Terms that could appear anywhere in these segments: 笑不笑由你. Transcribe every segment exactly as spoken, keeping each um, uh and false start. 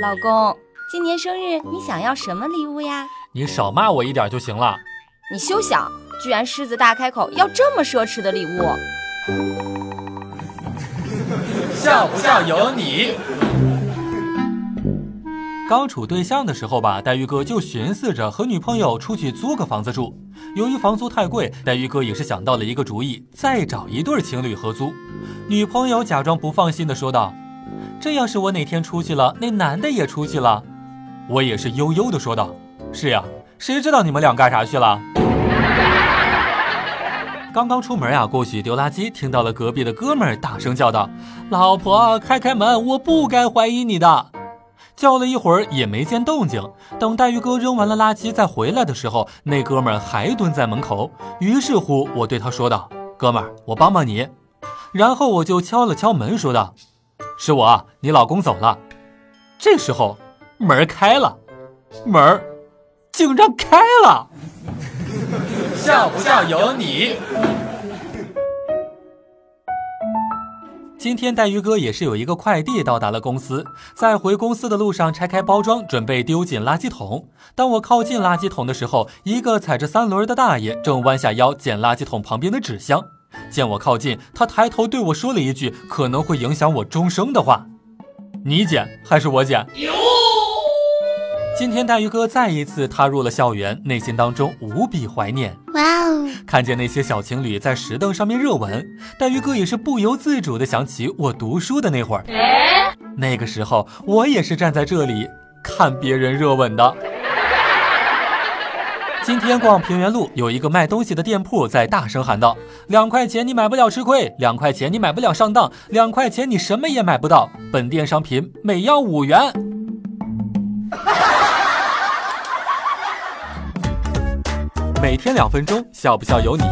老公，今年生日你想要什么礼物呀？你少骂我一点就行了。你休想，居然狮子大开口要这么奢侈的礼物。笑不笑由你。刚处对象的时候吧，黛玉哥就寻思着和女朋友出去租个房子住。由于房租太贵，黛玉哥也是想到了一个主意，再找一对情侣合租。女朋友假装不放心地说道：“这要是我哪天出去了，那男的也出去了。”我也是悠悠地说道：“是呀，谁知道你们俩干啥去了？”刚刚出门呀、啊，过去丢垃圾，听到了隔壁的哥们儿大声叫道：“老婆，开开门，我不该怀疑你的。”叫了一会儿也没见动静，等黛玉哥扔完了垃圾再回来的时候，那哥们儿还蹲在门口。于是乎我对他说道：“哥们儿，我帮帮你。”然后我就敲了敲门说道：“是我啊，你老公走了。”这时候门开了，门竟然开了。笑不笑由你。今天黛鱼哥也是有一个快递到达了公司，在回公司的路上拆开包装准备丢进垃圾桶。当我靠近垃圾桶的时候，一个踩着三轮的大爷正弯下腰捡垃圾桶旁边的纸箱。见我靠近，他抬头对我说了一句可能会影响我终生的话：“你捡还是我捡？”今天大鱼哥再一次踏入了校园，内心当中无比怀念。哇哦！看见那些小情侣在石凳上面热吻，大鱼哥也是不由自主地想起我读书的那会儿。那个时候我也是站在这里看别人热吻的。今天逛平原路，有一个卖东西的店铺在大声喊道：“两块钱你买不了吃亏，两块钱你买不了上当，两块钱你什么也买不到，本店商品每样五元。”每天两分钟，笑不笑由你。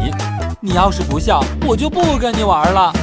你要是不笑，我就不跟你玩了。